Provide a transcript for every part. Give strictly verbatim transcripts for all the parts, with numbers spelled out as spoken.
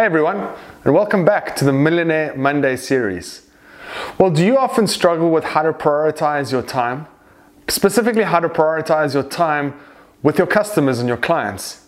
Hey everyone, and welcome back to the Millionaire Monday series. Well, do you often struggle with how to prioritize your time? Specifically, how to prioritize your time with your customers and your clients?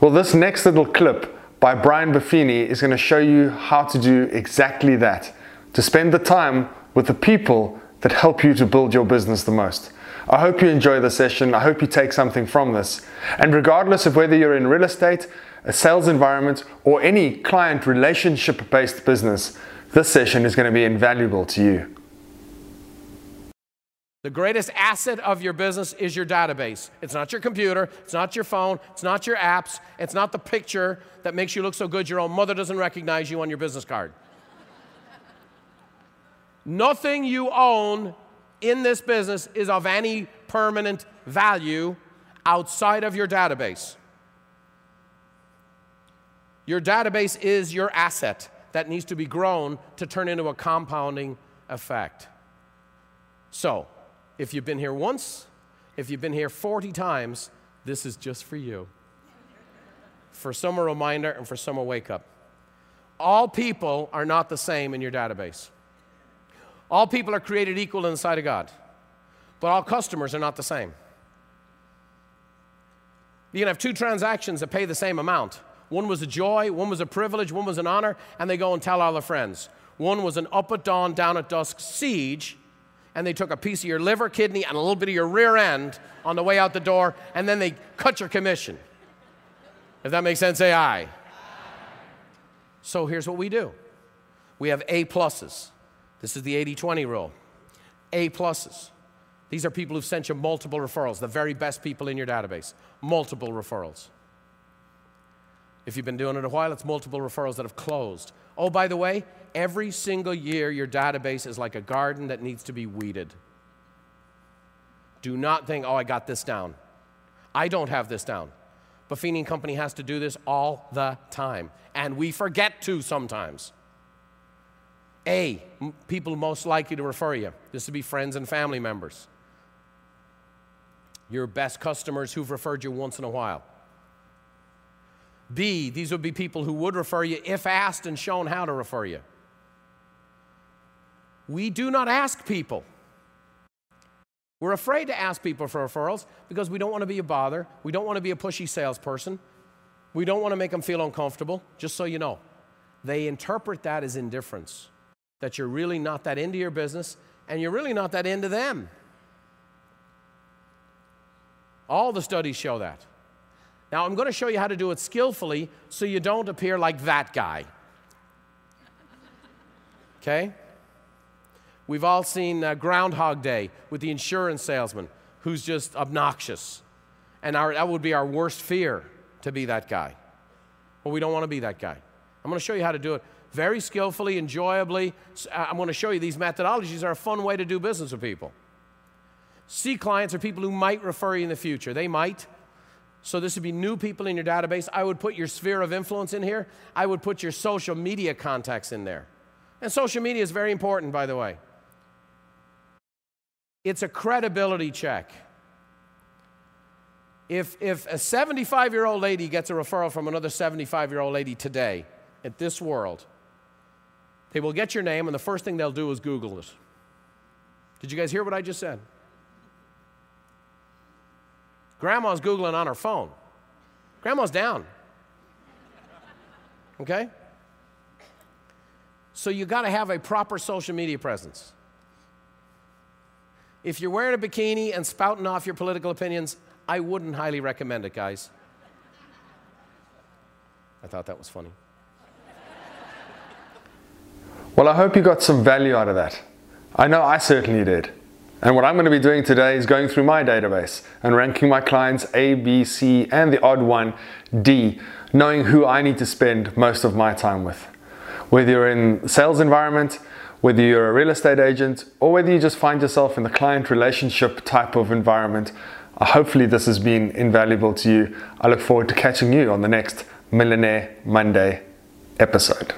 Well, this next little clip by Brian Buffini is going to show you how to do exactly that, to spend the time with the people that help you to build your business the most. I hope you enjoy the session. I hope you take something from this. And regardless of whether you're in real estate, a sales environment, or any client relationship-based business, this session is going to be invaluable to you. The greatest asset of your business is your database. It's not your computer, it's not your phone, it's not your apps, it's not the picture that makes you look so good your own mother doesn't recognize you on your business card. Nothing you own in this business is of any permanent value outside of your database. Your database is your asset that needs to be grown to turn into a compounding effect. So, if you've been here once, if you've been here forty times, this is just for you. For some a reminder and for some a wake up. All people are not the same in your database. All people are created equal in the sight of God, but all customers are not the same. You can have two transactions that pay the same amount. One was a joy, one was a privilege, one was an honor, and they go and tell all their friends. One was an up at dawn, down at dusk siege, and they took a piece of your liver, kidney, and a little bit of your rear end on the way out the door, and then they cut your commission. If that makes sense, say aye. Aye. So here's what we do. We have A pluses. This is the eighty twenty rule. A pluses. These are people who've sent you multiple referrals, the very best people in your database. Multiple referrals. If you've been doing it a while, it's multiple referrals that have closed. Oh, by the way, every single year your database is like a garden that needs to be weeded. Do not think, oh, I got this down. I don't have this down. Buffini and Company has to do this all the time, and we forget to sometimes. A, people most likely to refer you. This would be friends and family members. Your best customers who've referred you once in a while. B, these would be people who would refer you if asked and shown how to refer you. We do not ask people. We're afraid to ask people for referrals because we don't want to be a bother. We don't want to be a pushy salesperson. We don't want to make them feel uncomfortable, just so you know. They interpret that as indifference. That you're really not that into your business, and you're really not that into them. All the studies show that. Now, I'm going to show you how to do it skillfully so you don't appear like that guy. Okay? We've all seen uh, Groundhog Day with the insurance salesman who's just obnoxious. And our, that would be our worst fear, to be that guy. Well, we don't want to be that guy. I'm going to show you how to do it very skillfully, enjoyably. I'm going to show you these methodologies are a fun way to do business with people. C clients are people who might refer you in the future. They might. So this would be new people in your database. I would put your sphere of influence in here. I would put your social media contacts in there. And social media is very important, by the way. It's a credibility check. If, if a seventy-five-year-old lady gets a referral from another seventy-five-year-old lady today, at this world, they will get your name, and the first thing they'll do is Google it. Did you guys hear what I just said? Grandma's Googling on her phone. Grandma's down. Okay? So you got to have a proper social media presence. If you're wearing a bikini and spouting off your political opinions, I wouldn't highly recommend it, guys. I thought that was funny. Well, I hope you got some value out of that. I know I certainly did. And what I'm going to be doing today is going through my database and ranking my clients A, B, C, and the odd one, D, knowing who I need to spend most of my time with. Whether you're in the sales environment, whether you're a real estate agent, or whether you just find yourself in the client relationship type of environment, hopefully this has been invaluable to you. I look forward to catching you on the next Millionaire Monday episode.